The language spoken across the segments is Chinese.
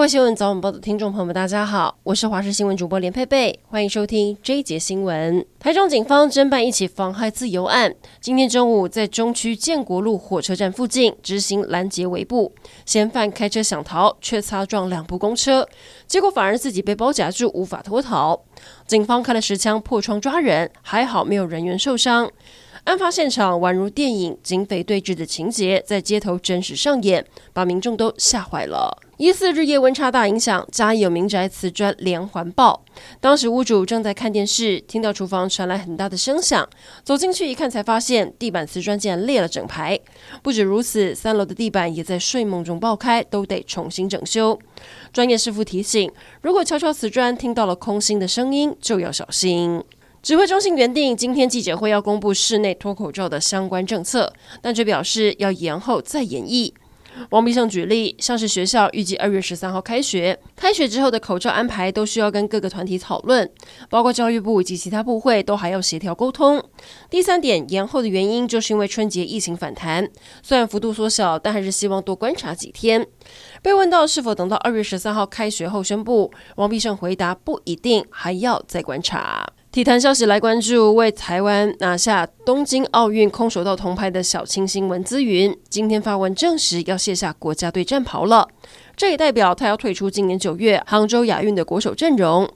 各位新闻早晚报的听众朋友们，大家好，我是华视新闻主播连佩佩，欢迎收听这一节新闻。台中警方侦办一起妨害自由案，今天中午在中区建国路火车站附近执行拦截围捕，嫌犯开车想逃，却擦撞两部公车，结果反而自己被包夹住，无法脱逃。警方开了10枪破窗抓人，还好没有人员受伤。案发现场宛如电影警匪对峙的情节在街头真实上演，把民众都吓坏了。14日夜温差大影响，嘉义有民宅瓷砖连环爆，当时屋主正在看电视，听到厨房传来很大的声响，走进去一看才发现地板瓷砖竟然裂了整排。不止如此，3楼的地板也在睡梦中爆开，都得重新整修。专业师傅提醒，如果敲敲瓷砖听到了空心的声音就要小心。指挥中心原定今天记者会要公布室内脱口罩的相关政策，但却表示要延后再演绎。王必胜举例，像是学校预计2月13号开学，开学之后的口罩安排都需要跟各个团体讨论，包括教育部以及其他部会都还要协调沟通。第三点，延后的原因就是因为春节疫情反弹，虽然幅度缩小，但还是希望多观察几天。被问到是否等到2月13号开学后宣布，王必胜回答不一定，还要再观察。体坛消息来关注，为台湾拿下东京奥运空手道铜牌的小清新文姿云，今天发文证实要卸下国家队战袍了，这也代表他要退出今年9月杭州亚运的国手阵容。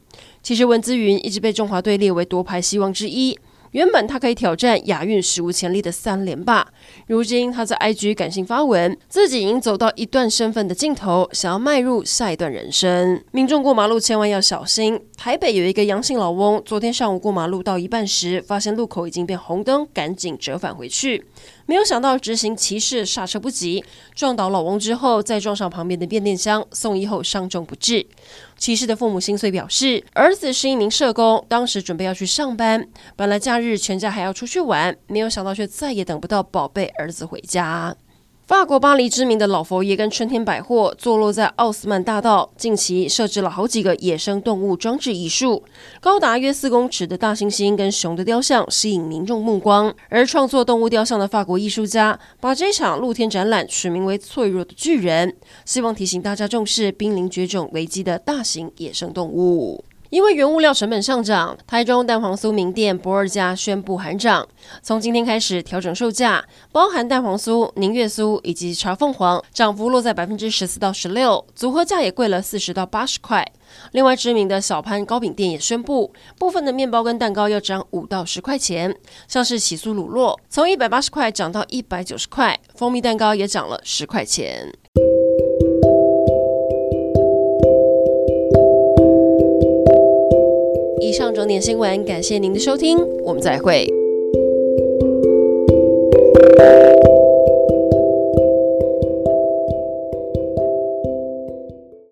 其实文姿云一直被中华队列为夺牌希望之一，原本他可以挑战亚运史无前例的3连霸，如今他在 IG 感性发文，自己已经走到一段身份的尽头，想要迈入下一段人生。民众过马路千万要小心，台北有一个杨姓老翁，昨天上午过马路到一半时，发现路口已经变红灯，赶紧折返回去，没有想到直行骑士刹车不及，撞倒老翁之后再撞上旁边的变电箱，送医后伤重不治。骑士的父母心碎表示，儿子是一名社工，当时准备要去上班，本来假日全家还要出去玩，没有想到却再也等不到宝贝儿子回家。法国巴黎知名的老佛爷跟春天百货坐落在奥斯曼大道，近期设置了好几个野生动物装置艺术，高达约4公尺的大猩猩跟熊的雕像吸引民众目光，而创作动物雕像的法国艺术家把这场露天展览取名为脆弱的巨人，希望提醒大家重视濒临绝种危机的大型野生动物。因为原物料成本上涨，台中蛋黄酥名店不二家宣布寒涨，从今天开始调整售价，包含蛋黄酥、宁月酥以及茶凤凰，涨幅落在 14%到16%， 组合价也贵了40到80块。另外，知名的小潘糕饼店也宣布，部分的面包跟蛋糕要涨5到10块钱，像是起酥乳酪从180块涨到190块，蜂蜜蛋糕也涨了10块钱。以上整点新闻，感谢您的收听，我们再会。